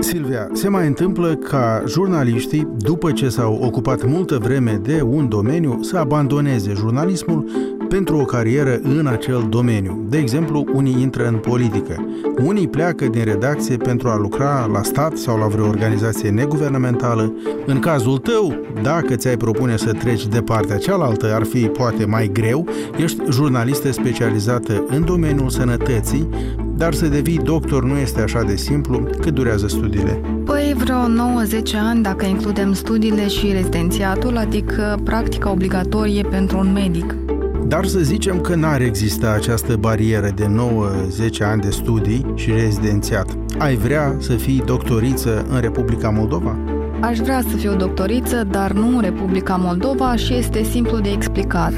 Silvia, se mai întâmplă ca jurnaliștii, după ce s-au ocupat multă vreme de un domeniu, să abandoneze jurnalismul pentru o carieră în acel domeniu. De exemplu, unii intră în politică, unii pleacă din redacție pentru a lucra la stat sau la vreo organizație neguvernamentală. În cazul tău, dacă ți-ai propune să treci de partea cealaltă, ar fi poate mai greu, ești jurnalistă specializată în domeniul sănătății, dar să devii doctor nu este așa de simplu. Cât durează studiile? Păi vreo 9-10 ani, dacă includem studiile și rezidențiatul, adică practica obligatorie pentru un medic. Dar să zicem că n-ar exista această barieră de 9-10 ani de studii și rezidențiat. Ai vrea să fii doctoriță în Republica Moldova? Aș vrea să fiu doctoriță, dar nu în Republica Moldova și este simplu de explicat.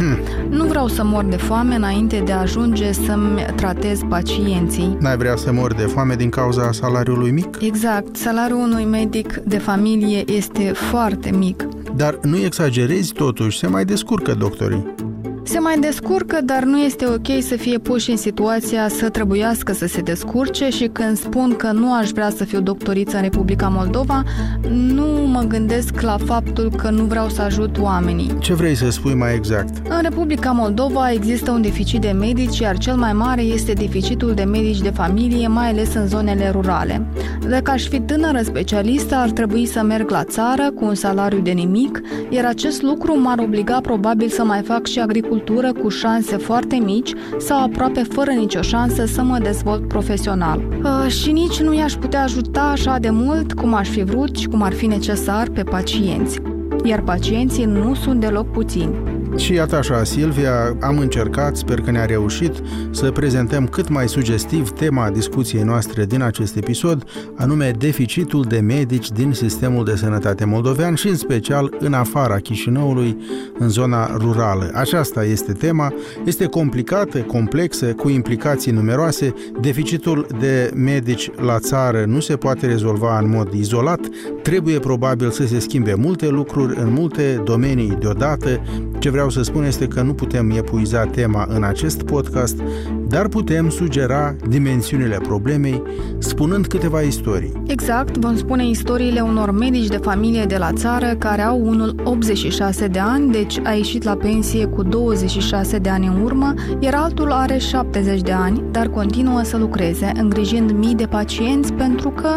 Nu vreau să mor de foame înainte de a ajunge să-mi tratez pacienții. N-ai vrea să mor de foame din cauza salariului mic? Exact. Salariul unui medic de familie este foarte mic. Dar nu exagerezi totuși, se mai descurcă doctorii. Se mai descurcă, dar nu este ok să fie puși în situația să trebuiască să se descurce și când spun că nu aș vrea să fiu doctoriță în Republica Moldova, nu mă gândesc la faptul că nu vreau să ajut oamenii. Ce vrei să spui mai exact? În Republica Moldova există un deficit de medici, iar cel mai mare este deficitul de medici de familie, mai ales în zonele rurale. Dacă aș fi tânără specialistă, ar trebui să merg la țară cu un salariu de nimic, iar acest lucru m-ar obliga probabil să mai fac și agricultură cu șanse foarte mici sau aproape fără nicio șansă să mă dezvolt profesional. Și nici nu i-aș putea ajuta așa de mult cum aș fi vrut și cum ar fi necesar pe pacienți. Iar pacienții nu sunt deloc puțini. Și iată așa, Silvia, am încercat, sper că ne-a reușit, să prezentăm cât mai sugestiv tema discuției noastre din acest episod, anume deficitul de medici din sistemul de sănătate moldovean și în special în afara Chișinăului, în zona rurală. Aceasta este tema, este complicată, complexă, cu implicații numeroase. Deficitul de medici la țară nu se poate rezolva în mod izolat, trebuie probabil să se schimbe multe lucruri în multe domenii deodată. Ce vreau să spun este că nu putem epuiza tema în acest podcast, dar putem sugera dimensiunile problemei, spunând câteva istorii. Exact, vom spune istoriile unor medici de familie de la țară care au unul 86 de ani, deci a ieșit la pensie cu 26 de ani în urmă, iar altul are 70 de ani, dar continuă să lucreze, îngrijind mii de pacienți pentru că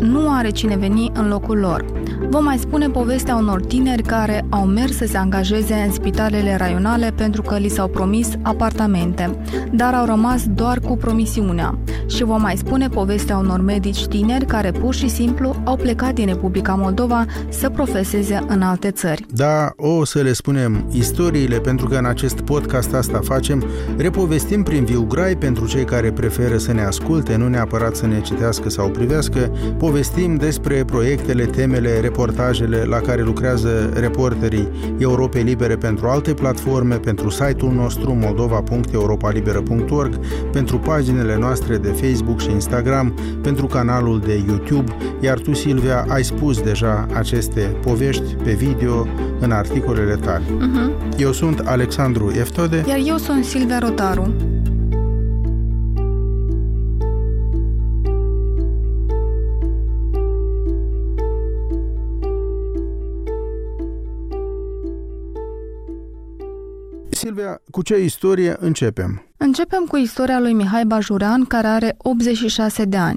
nu are cine veni în locul lor. Vom mai spune povestea unor tineri care au mers să se angajeze în spitalele raionale pentru că li s-au promis apartamente, dar au rămas doar cu promisiunea. Și vom mai spune povestea unor medici tineri care pur și simplu au plecat din Republica Moldova să profeseze în alte țări. Da, o să le spunem istoriile, pentru că în acest podcast asta facem, repovestim prin viu grai pentru cei care preferă să ne asculte, nu neapărat să ne citească sau privească, povestim despre proiectele, temele, reportajele la care lucrează reporterii Europei Libere pentru alte platforme, pentru site-ul nostru moldova.europa-libera.org, pentru paginile noastre de Facebook și Instagram, pentru canalul de YouTube, iar tu, Silvia, ai spus deja aceste povești pe video în articolele tale. Eu sunt Alexandru Eftode. Iar eu sunt Silvia Rotaru. Silvia, cu ce istorie începem? Începem cu istoria lui Mihai Bajurean, care are 86 de ani.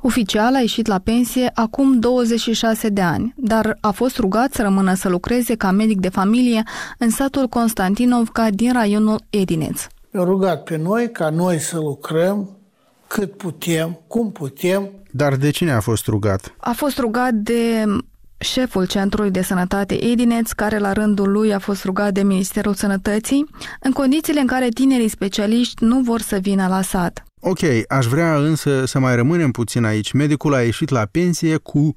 Oficial a ieșit la pensie acum 26 de ani, dar a fost rugat să rămână să lucreze ca medic de familie în satul Constantinovca din raionul Edineț. I-a rugat pe noi ca noi să lucrăm cât putem, cum putem. Dar de cine a fost rugat? A fost rugat de șeful Centrului de Sănătate Edineț, care la rândul lui a fost rugat de Ministerul Sănătății, în condițiile în care tinerii specialiști nu vor să vină la sat. Ok, aș vrea însă să mai rămânem puțin aici. Medicul a ieșit la pensie cu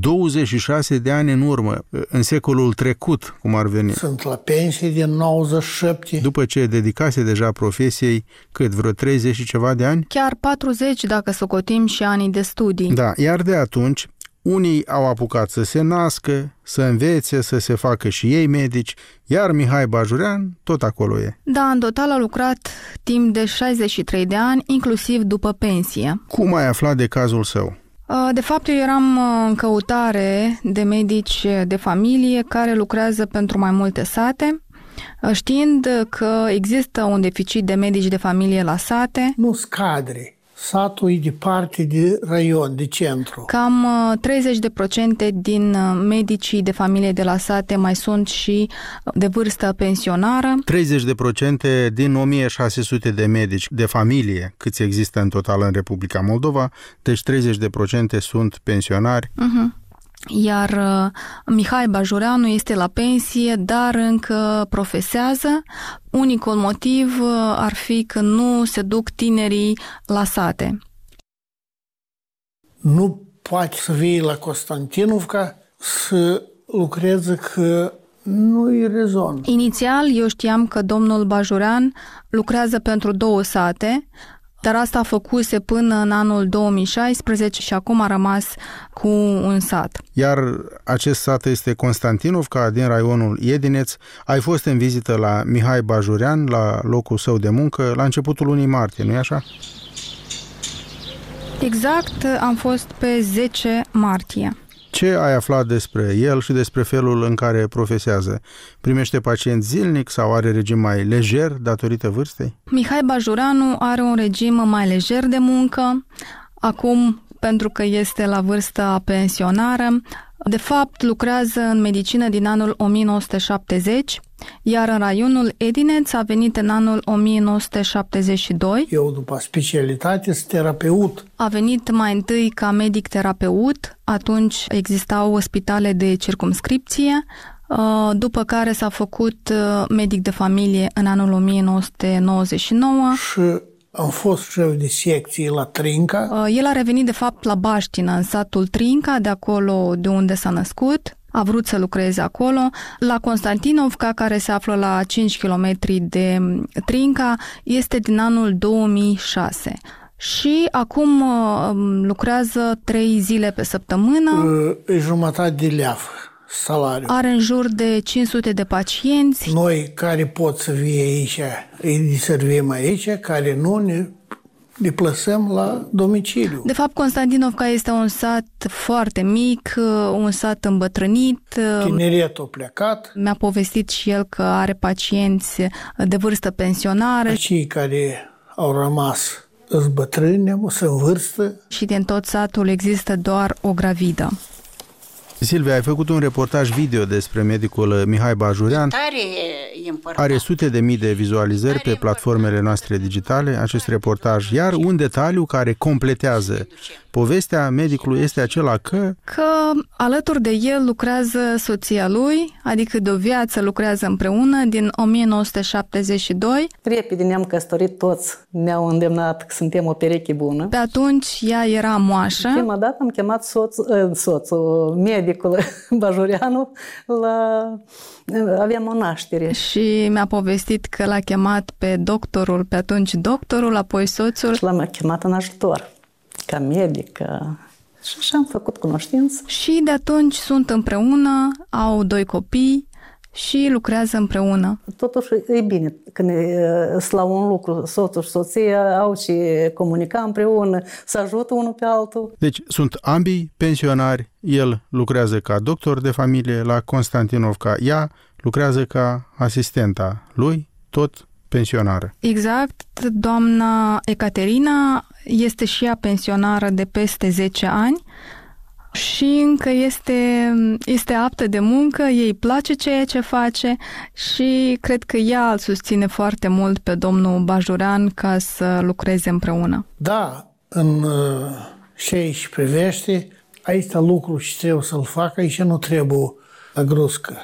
26 de ani în urmă, în secolul trecut, cum ar veni. Sunt la pensie din 97. După ce dedicase deja profesiei cât, vreo 30 și ceva de ani? Chiar 40 dacă socotim și anii de studii. Da, iar de atunci unii au apucat să se nască, să învețe, să se facă și ei medici, iar Mihai Bajurean tot acolo e. Da, în total a lucrat timp de 63 de ani, inclusiv după pensie. Cum ai aflat de cazul său? De fapt, eu eram în căutare de medici de familie care lucrează pentru mai multe sate, știind că există un deficit de medici de familie la sate. Nu scadre. Satul e departe de raion, de centru. Cam 30% din medicii de familie de la sate mai sunt și de vârstă pensionară. 30% din 1600 de medici de familie, câți există în total în Republica Moldova, deci 30% sunt pensionari. Uh-huh. Iar Mihai Bajureanu este la pensie, dar încă profesează. Unicul motiv ar fi că nu se duc tinerii la sate. Nu poate să vii la Constantinovca să lucreze că nu-i rezon. Inițial eu știam că domnul Bajurean lucrează pentru 2 sate, dar asta a făcuse până în anul 2016 și acum a rămas cu un sat. Iar acest sat este Constantinovca, din raionul Edineț. Ai fost în vizită la Mihai Bajurean, la locul său de muncă, la începutul lunii martie, nu-i așa? Exact, am fost pe 10 martie. Ce ai aflat despre el și despre felul în care profesează? Primește pacient zilnic sau are regim mai lejer datorită vârstei? Mihai Bajureanu are un regim mai lejer de muncă, acum pentru că este la vârsta pensionară. De fapt, lucrează în medicină din anul 1970, iar în raionul Edineț a venit în anul 1972. Eu, după specialitate, sunt terapeut. A venit mai întâi ca medic-terapeut, atunci existau ospitale de circumscripție, după care s-a făcut medic de familie în anul 1999. Și am fost șef de secție la Trinca. El a revenit, de fapt, la Baștină, în satul Trinca, de acolo de unde s-a născut. A vrut să lucreze acolo. La Constantinovca, care se află la 5 km de Trinca, este din anul 2006. Și acum lucrează 3 zile pe săptămână. E jumătate de leaf salariu. Are în jur de 500 de pacienți. Noi care pot să vie aici, îi servim aici, care nu ne plasăm la domiciliu. De fapt, Constantinovca este un sat foarte mic, un sat îmbătrânit. Tineretul a plecat. Mi-a povestit și el că are pacienți de vârstă pensionară. Cei care au rămas îți bătrâni, se învârstă. Și din tot satul există doar o gravidă. Silvia, ai făcut un reportaj video despre medicul Mihai Bajurean. Are sute de mii de vizualizări pe platformele noastre digitale, acest reportaj. Iar un detaliu care completează povestea medicului este acela că alături de el lucrează soția lui, adică de o viață lucrează împreună, din 1972. Repede ne-am căsătorit toți, ne-au îndemnat că suntem o pereche bună. Pe atunci ea era moașă. Prima dată am chemat soțul, medicul Bajureanu, aveam o naștere. Și mi-a povestit că l-a chemat pe doctorul, pe atunci doctorul, apoi soțul. Și l-am chemat în ajutor, ca medic. Și așa am făcut cunoștință. Și de atunci sunt împreună, au 2 copii și lucrează împreună. Totuși e bine când sunt la un lucru, soțul și soția au și comunica împreună, să ajută unul pe altul. Deci sunt ambii pensionari, el lucrează ca doctor de familie la Constantinovca, ea lucrează ca asistenta lui, tot pensionară. Exact, doamna Ecaterina este și ea pensionară de peste 10 ani și încă este aptă de muncă, ei place ceea ce face și cred că ea îl susține foarte mult pe domnul Bajurean ca să lucreze împreună. Da, în ce privește, aici lucru și trebuie să-l fac, aici nu trebuie agruscă.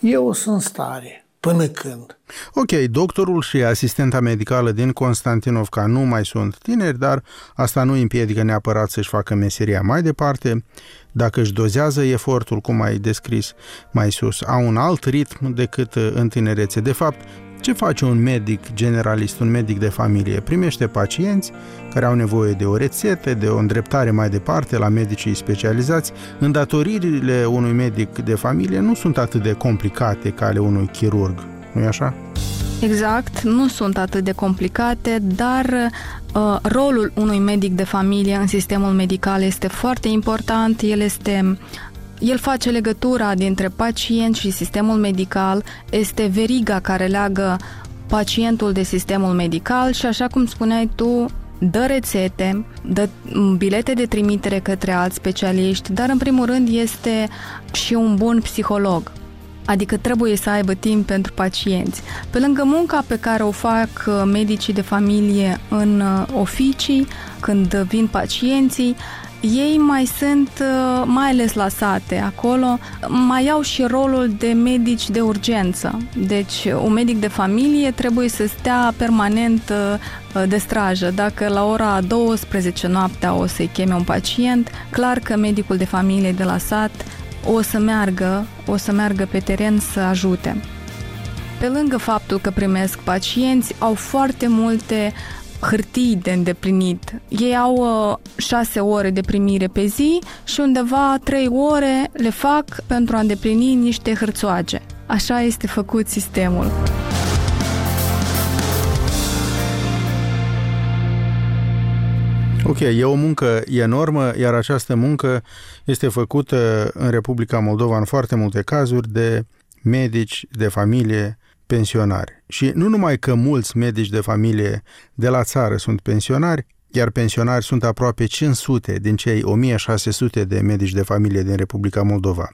Eu sunt stare. Până când? Ok, doctorul și asistenta medicală din Constantinovca nu mai sunt tineri, dar asta nu îi împiedică neapărat să-și facă meseria mai departe. Dacă își dozează efortul, cum ai descris mai sus, au un alt ritm decât în tinerețe. De fapt, ce face un medic generalist, un medic de familie? Primește pacienți care au nevoie de o rețetă, de o îndreptare mai departe la medicii specializați. Îndatoririle unui medic de familie nu sunt atât de complicate ca ale unui chirurg, nu-i așa? Exact, nu sunt atât de complicate, dar rolul unui medic de familie în sistemul medical este foarte important. El face legătura dintre pacient și sistemul medical, este veriga care leagă pacientul de sistemul medical și, așa cum spuneai tu, dă rețete, dă bilete de trimitere către alți specialiști, dar în primul rând este și un bun psiholog. Adică trebuie să aibă timp pentru pacienți. Pe lângă munca pe care o fac medicii de familie în oficii, când vin pacienții, ei mai sunt, mai ales la sate, acolo, mai au și rolul de medici de urgență. Deci, un medic de familie trebuie să stea permanent de strajă. Dacă la ora 12 noaptea o să-i cheme un pacient, clar că medicul de familie de la sat o să meargă pe teren să ajute. Pe lângă faptul că primesc pacienți, au foarte multe hârtii de îndeplinit. Ei au 6 ore de primire pe zi și undeva 3 ore le fac pentru a îndeplini niște hârțoage. Așa este făcut sistemul. Ok, e o muncă enormă, iar această muncă este făcută în Republica Moldova în foarte multe cazuri de medici de familie pensionari. Și nu numai că mulți medici de familie de la țară sunt pensionari, iar pensionari sunt aproape 500 din cei 1600 de medici de familie din Republica Moldova.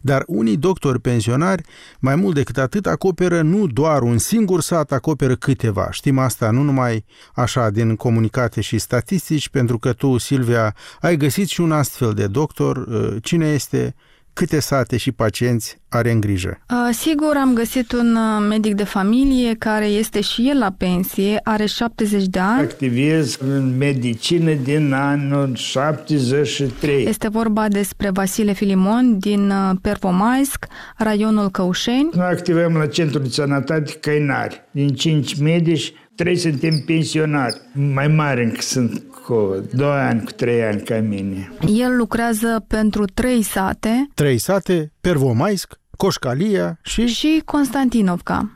Dar unii doctori pensionari, mai mult decât atât, acoperă nu doar un singur sat, acoperă câteva. Știm asta nu numai așa din comunicate și statistici, pentru că tu, Silvia, ai găsit și un astfel de doctor. Cine este? Câte sate și pacienți are în grijă? Sigur, am găsit un medic de familie care este și el la pensie, are 70 de ani. Activez în medicină din anul 73. Este vorba despre Vasile Filimon din Pervomaisc, raionul Căușeni. Noi activăm la Centrul de Sănătate Căinari. Din 5 medici, 3 suntem pensionari. Mai mari încă sunt cu 2 ani, cu 3 ani ca mine. El lucrează pentru 3 sate. 3 sate, Pervomaisc, Coșcalia și Constantinovca.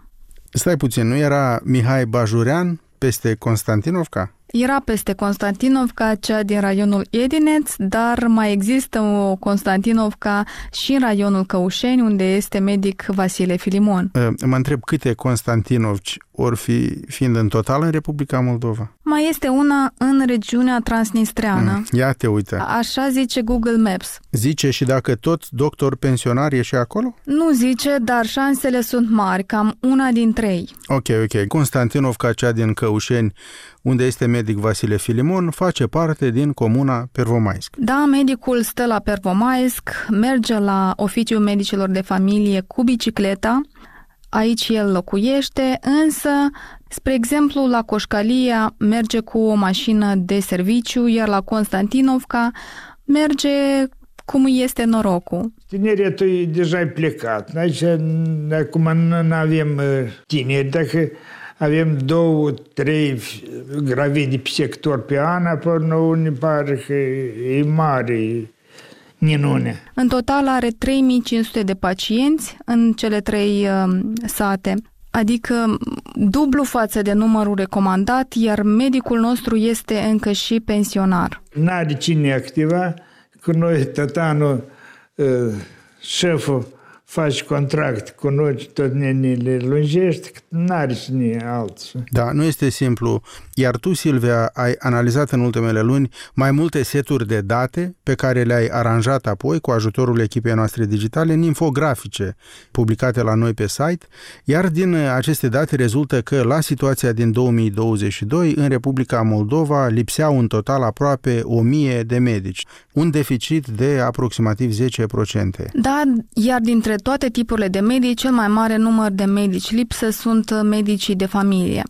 Stai puțin, nu era Mihai Bajurean peste Constantinovca? Era peste Constantinovca, cea din raionul Edineț, dar mai există o Constantinovca și în raionul Căușeni, unde este medic Vasile Filimon. Mă întreb câte Constantinovci ori fi, fiind în total în Republica Moldova? Mai este una în regiunea transnistreană. Ia te uită. Așa zice Google Maps. Zice și dacă tot doctor pensionar e și acolo? Nu zice, dar șansele sunt mari, cam una din 3. Ok. Constantinovca, cea din Căușeni, unde este medic Vasile Filimon, face parte din comuna Pervomaisc. Da, medicul stă la Pervomaisc, merge la oficiul medicilor de familie cu bicicleta, aici el locuiește, însă, spre exemplu, la Coșcalia merge cu o mașină de serviciu, iar la Constantinovca merge cum îi este norocul. Tineretul e deja plecat. Aici, acum nu avem tineri, dacă avem 2-3 gravide pe sector pe an, apoi nouă ne pare că e mare minune. În total are 3500 de pacienți în cele 3 sate, adică dublu față de numărul recomandat, iar medicul nostru este încă și pensionar. N-are cine activa, că noi, Tatiana, șeful, faci contract cu noi, tot ne le lungești, că n-are cine alții. Da, nu este simplu. Iar tu, Silvia, ai analizat în ultimele luni mai multe seturi de date pe care le-ai aranjat apoi cu ajutorul echipei noastre digitale în infografice publicate la noi pe site, iar din aceste date rezultă că la situația din 2022 în Republica Moldova lipseau în total aproape 1000 de medici, un deficit de aproximativ 10%. Da, iar dintre toate tipurile de medici, cel mai mare număr de medici lipsă sunt medicii de familie.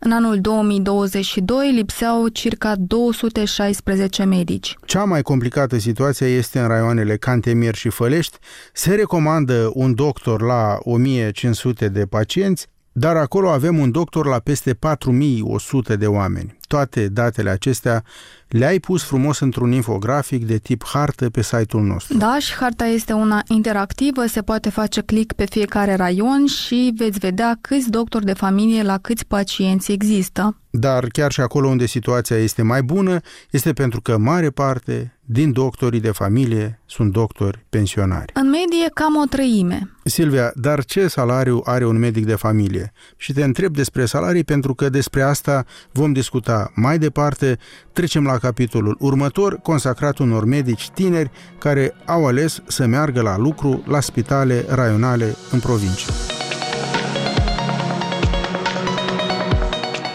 În anul 2022 lipseau circa 216 medici. Cea mai complicată situație este în raioanele Cantemir și Fălești. Se recomandă un doctor la 1500 de pacienți, Dar acolo avem un doctor la peste 4100 de oameni. Toate datele acestea le-ai pus frumos într-un infografic de tip hartă pe site-ul nostru. Da, și harta este una interactivă, se poate face click pe fiecare raion și veți vedea câți doctori de familie la câți pacienți există. Dar chiar și acolo unde situația este mai bună, este pentru că mare parte din doctorii de familie sunt doctori pensionari. În medie, cam o treime. Silvia, dar ce salariu are un medic de familie? Și te întreb despre salarii pentru că despre asta vom discuta mai departe. Trecem la capitolul următor, consacrat unor medici tineri care au ales să meargă la lucru la spitale raionale în provincie.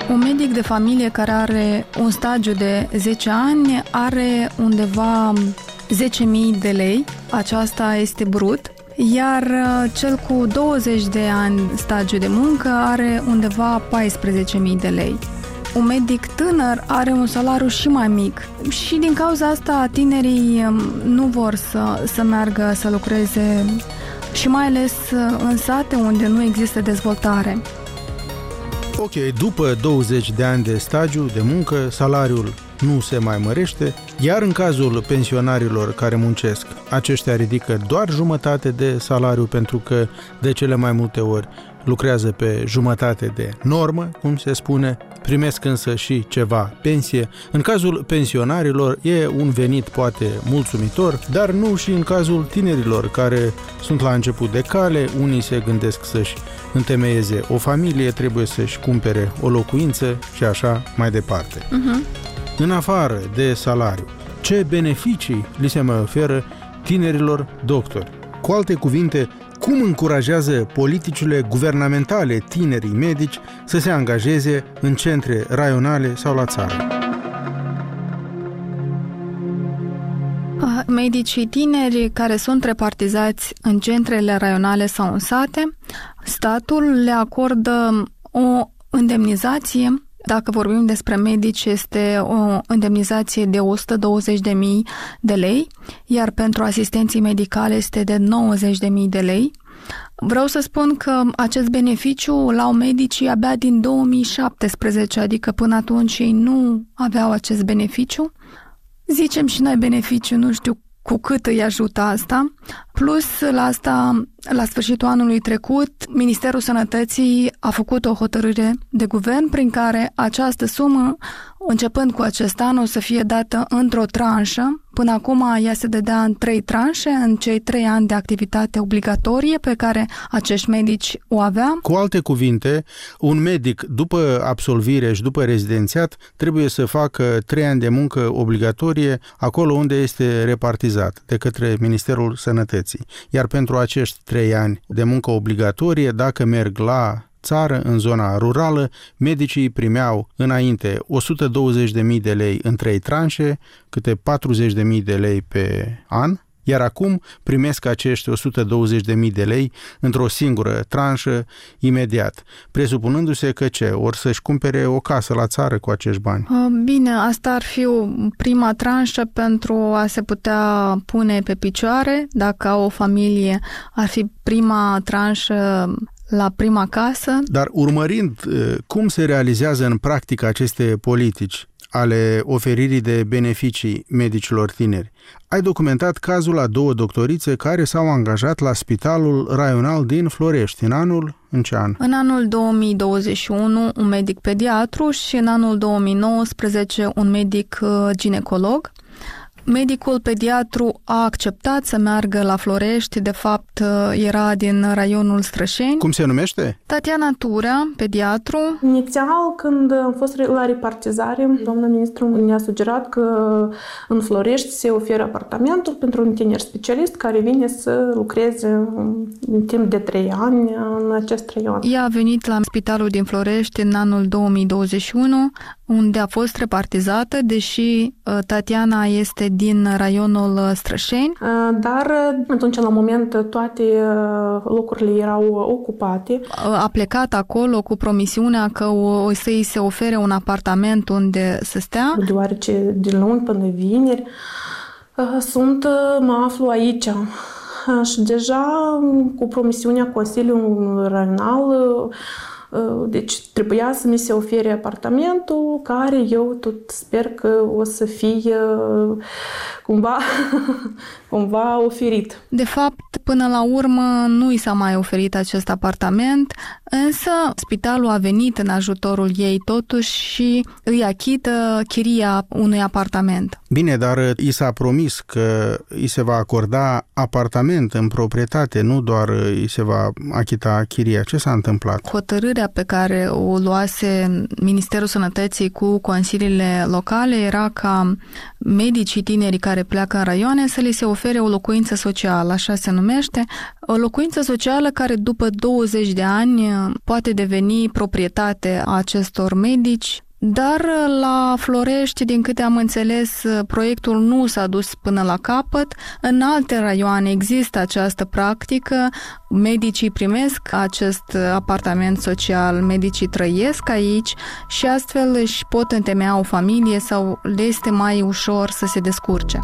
Un medic de familie care are un stagiu de 10 ani are undeva 10.000 de lei, aceasta este brut, iar cel cu 20 de ani stagiu de muncă are undeva 14.000 de lei. Un medic tânăr are un salariu și mai mic și din cauza asta tinerii nu vor să meargă să lucreze și mai ales în sate unde nu există dezvoltare. Ok, după 20 de ani de stagiu, de muncă, salariul nu se mai mărește, iar în cazul pensionarilor care muncesc, aceștia ridică doar jumătate de salariu pentru că de cele mai multe ori lucrează pe jumătate de normă, cum se spune, primesc însă și ceva pensie. În cazul pensionarilor e un venit poate mulțumitor, dar nu și în cazul tinerilor care sunt la început de cale, unii se gândesc să-și întemeieze o familie, trebuie să-și cumpere o locuință și așa mai departe. În afară de salariu, ce beneficii li se mai oferă tinerilor doctori? Cu alte cuvinte, cum încurajează politicile guvernamentale tinerii medici să se angajeze în centre raionale sau la țară? Medicii tineri care sunt repartizați în centrele raionale sau în sate, statul le acordă o indemnizație. Dacă vorbim despre medici, este o indemnizație de 120.000 de lei, iar pentru asistenții medicale este de 90.000 de lei. Vreau să spun că acest beneficiu l-au medicii abia din 2017, adică până atunci ei nu aveau acest beneficiu. Zicem și noi beneficiu, nu știu cu cât îi ajută asta. Plus, la asta, la sfârșitul anului trecut, Ministerul Sănătății a făcut o hotărâre de guvern prin care această sumă, începând cu acest an, o să fie dată într-o tranșă. Până acum ea se dădea în 3 tranșe, în cei 3 ani de activitate obligatorie pe care acești medici o aveam. Cu alte cuvinte, un medic după absolvire și după rezidențiat trebuie să facă 3 ani de muncă obligatorie acolo unde este repartizat de către Ministerul Sănătății. Iar pentru acești 3 ani de muncă obligatorie, dacă merg la țară, în zona rurală, medicii primeau înainte 120.000 de lei în 3 tranșe, câte 40.000 de lei pe an, iar acum primesc acești 120.000 de lei într-o singură tranșă imediat, presupunându-se că ce? Or să-și cumpere o casă la țară cu acești bani. Bine, asta ar fi prima tranșă pentru a se putea pune pe picioare. Dacă au o familie, ar fi prima tranșă la prima casă. Dar urmărind cum se realizează în practică aceste politici ale oferirii de beneficii medicilor tineri, ai documentat cazul a 2 doctorițe care s-au angajat la Spitalul Raional din Florești în anul... În ce an? În anul 2021 un medic pediatru și în anul 2019 un medic ginecolog. Medicul pediatru a acceptat să meargă la Florești, de fapt era din raionul Strășeni. Cum se numește? Tatiana Turea, pediatru. Inițial, când am fost la repartizare, doamna ministru ne-a sugerat că în Florești se oferă apartamentul pentru un tiner specialist care vine să lucreze în timp de 3 ani în acest raion. Ea a venit la spitalul din Florești în anul 2021, unde a fost repartizată, deși Tatiana este din raionul Strășeni. Dar atunci, la moment, toate locurile erau ocupate. A plecat acolo cu promisiunea că o să-i se ofere un apartament unde să stea. Deoarece din luni până vineri mă aflu aici. Și deja cu promisiunea Consiliului Raional Deci trebuia să mi se ofere apartamentul, care eu tot sper că o să fie cumva oferit. De fapt, până la urmă nu i s-a mai oferit acest apartament, însă spitalul a venit în ajutorul ei totuși și îi achită chiria unui apartament. Bine, dar i s-a promis că i se va acorda apartament în proprietate, nu doar i se va achita chiria. Ce s-a întâmplat? Hotărârea pe care o luase Ministerul Sănătății cu consiliile locale era ca medicii tineri care pleacă în raioane să li se ofere o locuință socială, așa se numește, o locuință socială care după 20 de ani poate deveni proprietate a acestor medici. Dar la Florești, din câte am înțeles, proiectul nu s-a dus până la capăt. În alte raioane există această practică, medicii primesc acest apartament social, medicii trăiesc aici și astfel își pot întemeia o familie sau le este mai ușor să se descurce.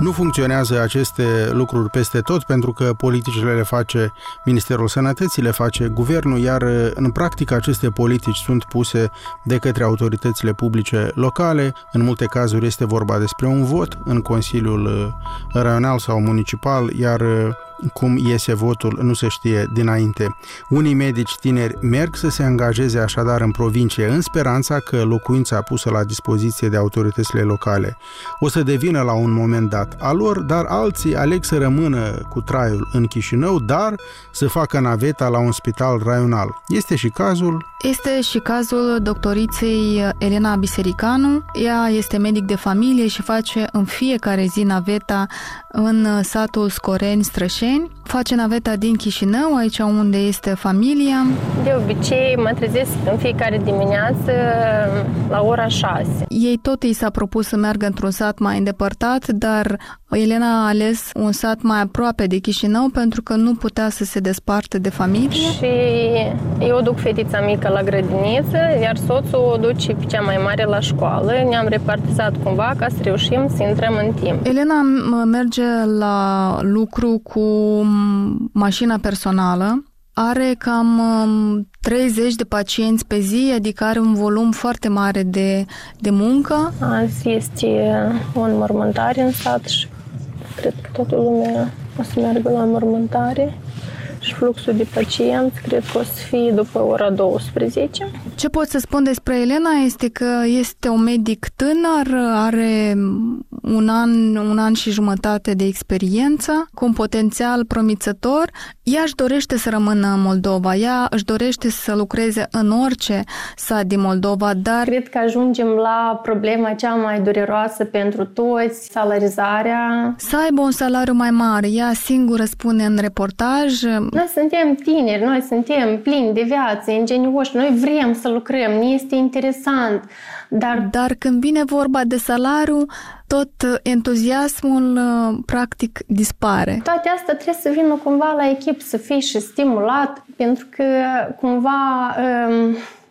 Nu funcționează aceste lucruri peste tot pentru că politicile le face Ministerul Sănătății, le face Guvernul, iar în practică aceste politici sunt puse de către autoritățile publice locale. În multe cazuri este vorba despre un vot în Consiliul Raional sau Municipal, iar cum iese votul nu se știe dinainte. Unii medici tineri merg să se angajeze așadar în provincie, în speranța că locuința pusă la dispoziție de autoritățile locale o să devină la un moment dat a lor, dar alții aleg să rămână cu traiul în Chișinău, dar să facă naveta la un spital raional. Este și cazul doctoriței Elena Bisericanu. Ea este medic de familie și face în fiecare zi naveta în satul Scoreni-Strășeni. Face naveta din Chișinău, aici unde este familia. De obicei mă trezesc în fiecare dimineață la ora 6. Ei tot i s-a propus să meargă într-un sat mai îndepărtat, dar Elena a ales un sat mai aproape de Chișinău pentru că nu putea să se despartă de familie. Și eu duc fetița mică la grădiniță, iar soțul o duce pe cea mai mare la școală. Ne-am repartizat cumva ca să reușim să intrăm în timp. Elena merge la lucru cu mașina personală. Are cam 30 de pacienți pe zi, adică are un volum foarte mare de muncă. Azi este o înmormântare în sat și cred că toată lumea o să meargă la înmormântare. Și fluxul de pacienți cred că o să fie după ora 12. Ce pot să spun despre Elena este că este un medic tânăr, are un an și jumătate de experiență, cu un potențial promițător. Ea își dorește să rămână în Moldova, ea își dorește să lucreze în orice sat din Moldova, dar cred că ajungem la problema cea mai dureroasă pentru toți, salarizarea. Să aibă un salariu mai mare, ea singură spune în reportaj. Noi suntem tineri, noi suntem plini de viață, ingenioși, noi vrem să lucrăm, ne este interesant. Dar când vine vorba de salariu, tot entuziasmul practic dispare. Toate astea trebuie să vină cumva la echip, să fii și stimulat, pentru că cumva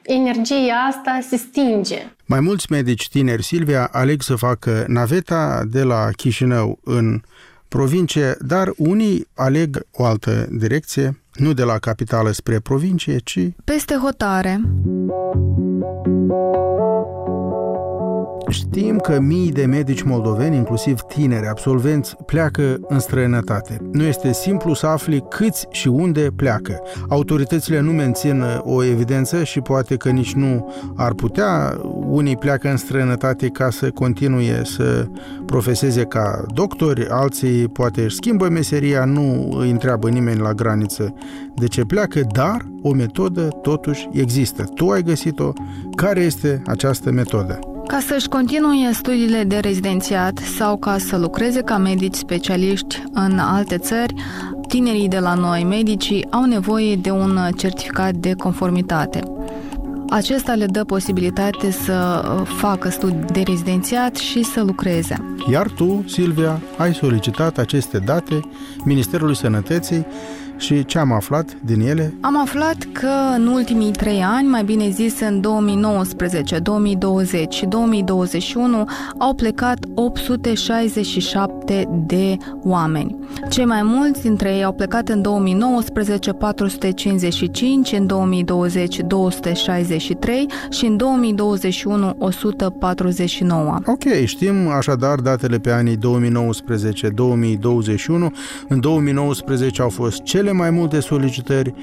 energia asta se stinge. Mai mulți medici tineri, Silvia, aleg să facă naveta de la Chișinău în provincie, dar unii aleg o altă direcție, nu de la capitală spre provincie, ci peste hotare. Știm că mii de medici moldoveni, inclusiv tineri absolvenți, pleacă în străinătate. Nu este simplu să afli câți și unde pleacă. Autoritățile nu mențin o evidență și poate că nici nu ar putea. Unii pleacă în străinătate ca să continue să profeseze ca doctori, alții poate își schimbă meseria, nu îi întreabă nimeni la graniță de ce pleacă, dar o metodă totuși există. Tu ai găsit-o. Care este această metodă? Ca să-și continue studiile de rezidențiat sau ca să lucreze ca medici specialiști în alte țări, tinerii de la noi, medicii, au nevoie de un certificat de conformitate. Acesta le dă posibilitate să facă studii de rezidențiat și să lucreze. Iar tu, Silvia, ai solicitat aceste date Ministerului Sănătății Și ce am aflat din ele? Am aflat că în ultimii 3 ani, mai bine zis în 2019, 2020 și 2021, au plecat 867 de oameni. Cei mai mulți dintre ei au plecat în 2019, 455, în 2020, 263 și în 2021, 149. Ok, știm așadar datele pe anii 2019-2021. În 2019 au fost cele mai multe solicitări,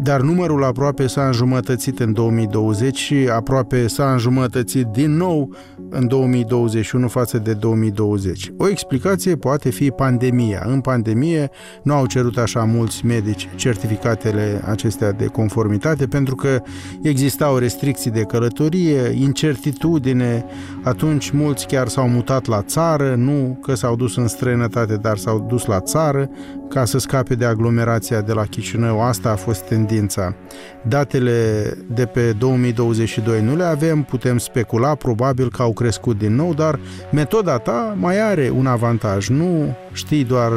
dar numărul aproape s-a înjumătățit în 2020 și aproape s-a înjumătățit din nou în 2021 față de 2020. O explicație poate fi pandemia. În pandemie nu au cerut așa mulți medici certificatele acestea de conformitate pentru că existau restricții de călătorie, incertitudine, atunci mulți chiar s-au mutat la țară, nu că s-au dus în străinătate, dar s-au dus la țară ca să scape de aglomerația de la Chișinău. Asta a fost tendința. Datele de pe 2022 nu le avem, putem specula, probabil că au crescut din nou, dar metoda ta mai are un avantaj. Nu știi doar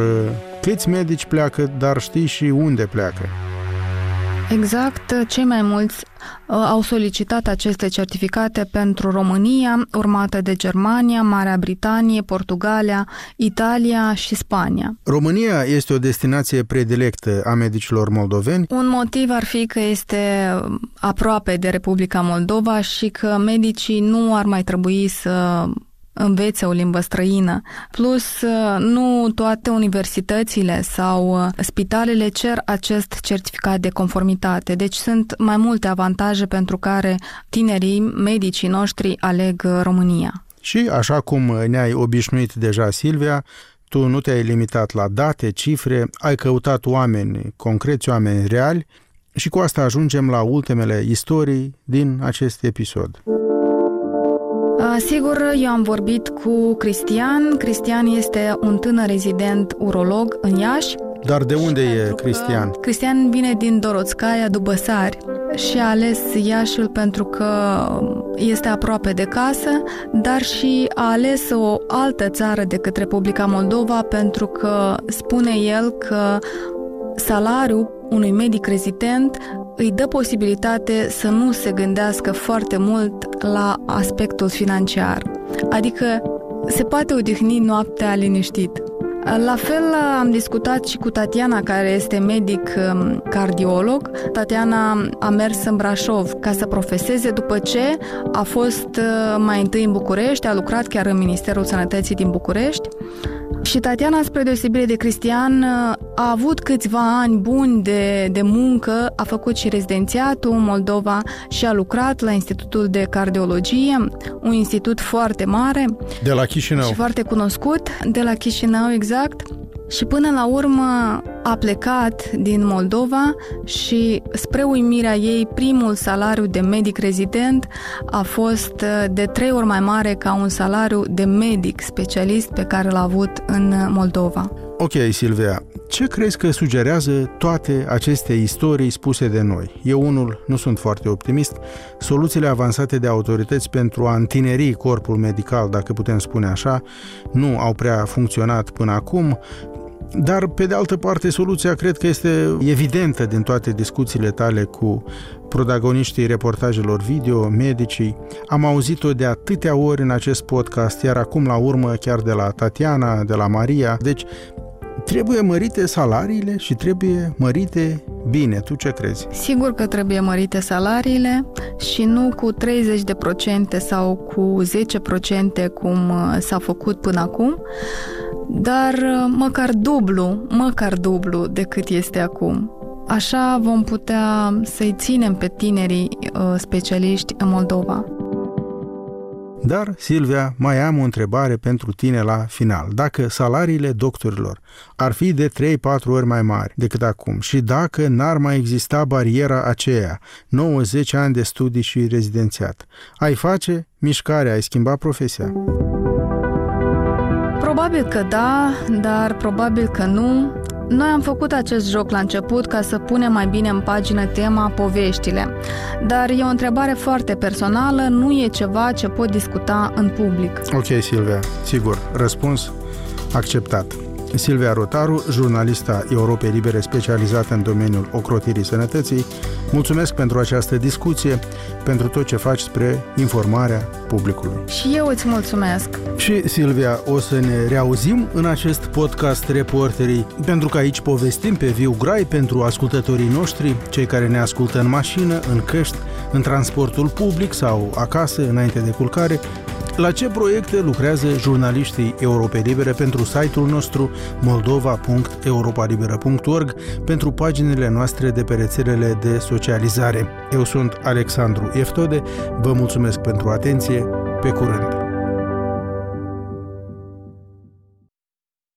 câți medici pleacă, dar știi și unde pleacă. Exact, cei mai mulți au solicitat aceste certificate pentru România, urmată de Germania, Marea Britanie, Portugalia, Italia și Spania. România este o destinație predilectă a medicilor moldoveni. Un motiv ar fi că este aproape de Republica Moldova și că medicii nu ar mai trebui să învețe o limbă străină. Plus, nu toate universitățile sau spitalele cer acest certificat de conformitate. Deci sunt mai multe avantaje pentru care tinerii, medicii noștri aleg România. Și așa cum ne-ai obișnuit deja, Silvia, tu nu te-ai limitat la date, cifre, ai căutat oameni concreți, oameni reali și cu asta ajungem la ultimele istorii din acest episod. Sigur, eu am vorbit cu Cristian. Cristian este un tânăr rezident urolog în Iași. Dar de unde e Cristian? Cristian vine din Dorotcaia, Dubăsari și a ales Iașiul pentru că este aproape de casă, dar și a ales o altă țară decât Republica Moldova pentru că spune el că salariul unui medic rezident îi dă posibilitate să nu se gândească foarte mult la aspectul financiar. Adică se poate odihni noaptea liniștit. La fel am discutat și cu Tatiana, care este medic cardiolog. Tatiana a mers în Brașov ca să profeseze după ce a fost mai întâi în București, a lucrat chiar în Ministerul Sănătății din București. Și Tatiana, spre deosebire de Cristian, a avut câțiva ani buni de muncă, a făcut și rezidențiatul în Moldova și a lucrat la Institutul de Cardiologie, un institut foarte mare. De la Chișinău. Și foarte cunoscut, de la Chișinău, exact. Și până la urmă a plecat din Moldova și, spre uimirea ei, primul salariu de medic rezident a fost de 3 ori mai mare ca un salariu de medic specialist pe care l-a avut în Moldova. Ok, Silvia, ce crezi că sugerează toate aceste istorii spuse de noi? Eu unul nu sunt foarte optimist. Soluțiile avansate de autorități pentru a întineri corpul medical, dacă putem spune așa, nu au prea funcționat până acum. Dar, pe de altă parte, soluția cred că este evidentă din toate discuțiile tale cu protagoniștii reportajelor video, medicii. Am auzit-o de atâtea ori în acest podcast, iar acum la urmă chiar de la Tatiana, de la Maria. Deci, trebuie mărite salariile și trebuie mărite bine. Tu ce crezi? Sigur că trebuie mărite salariile și nu cu 30% sau cu 10% cum s-a făcut până acum, dar măcar dublu decât este acum. Așa vom putea să-i ținem pe tinerii specialiști în Moldova. Dar, Silvia, mai am o întrebare pentru tine la final. Dacă salariile doctorilor ar fi de 3-4 ori mai mari decât acum și dacă n-ar mai exista bariera aceea, 9-10 ani de studii și rezidențiat, ai face mișcarea, ai schimba profesia? Probabil că da, dar probabil că nu. Noi am făcut acest joc la început ca să punem mai bine în pagină tema poveștile, dar e o întrebare foarte personală, nu e ceva ce pot discuta în public. Ok, Silvia, sigur, răspuns acceptat. Silvia Rotaru, jurnalista Europei Libere specializată în domeniul ocrotirii sănătății, mulțumesc pentru această discuție, pentru tot ce faci spre informarea publicului. Și eu îți mulțumesc! Și, Silvia, o să ne reauzim în acest podcast Reporterii, pentru că aici povestim pe viu grai pentru ascultătorii noștri, cei care ne ascultă în mașină, în căști, în transportul public sau acasă, înainte de culcare, la ce proiecte lucrează jurnaliștii Europei Libere pentru site-ul nostru moldova.europa-libera.org, pentru paginile noastre de pe rețelele de socializare. Eu sunt Alexandru Eftode, vă mulțumesc pentru atenție, pe curând!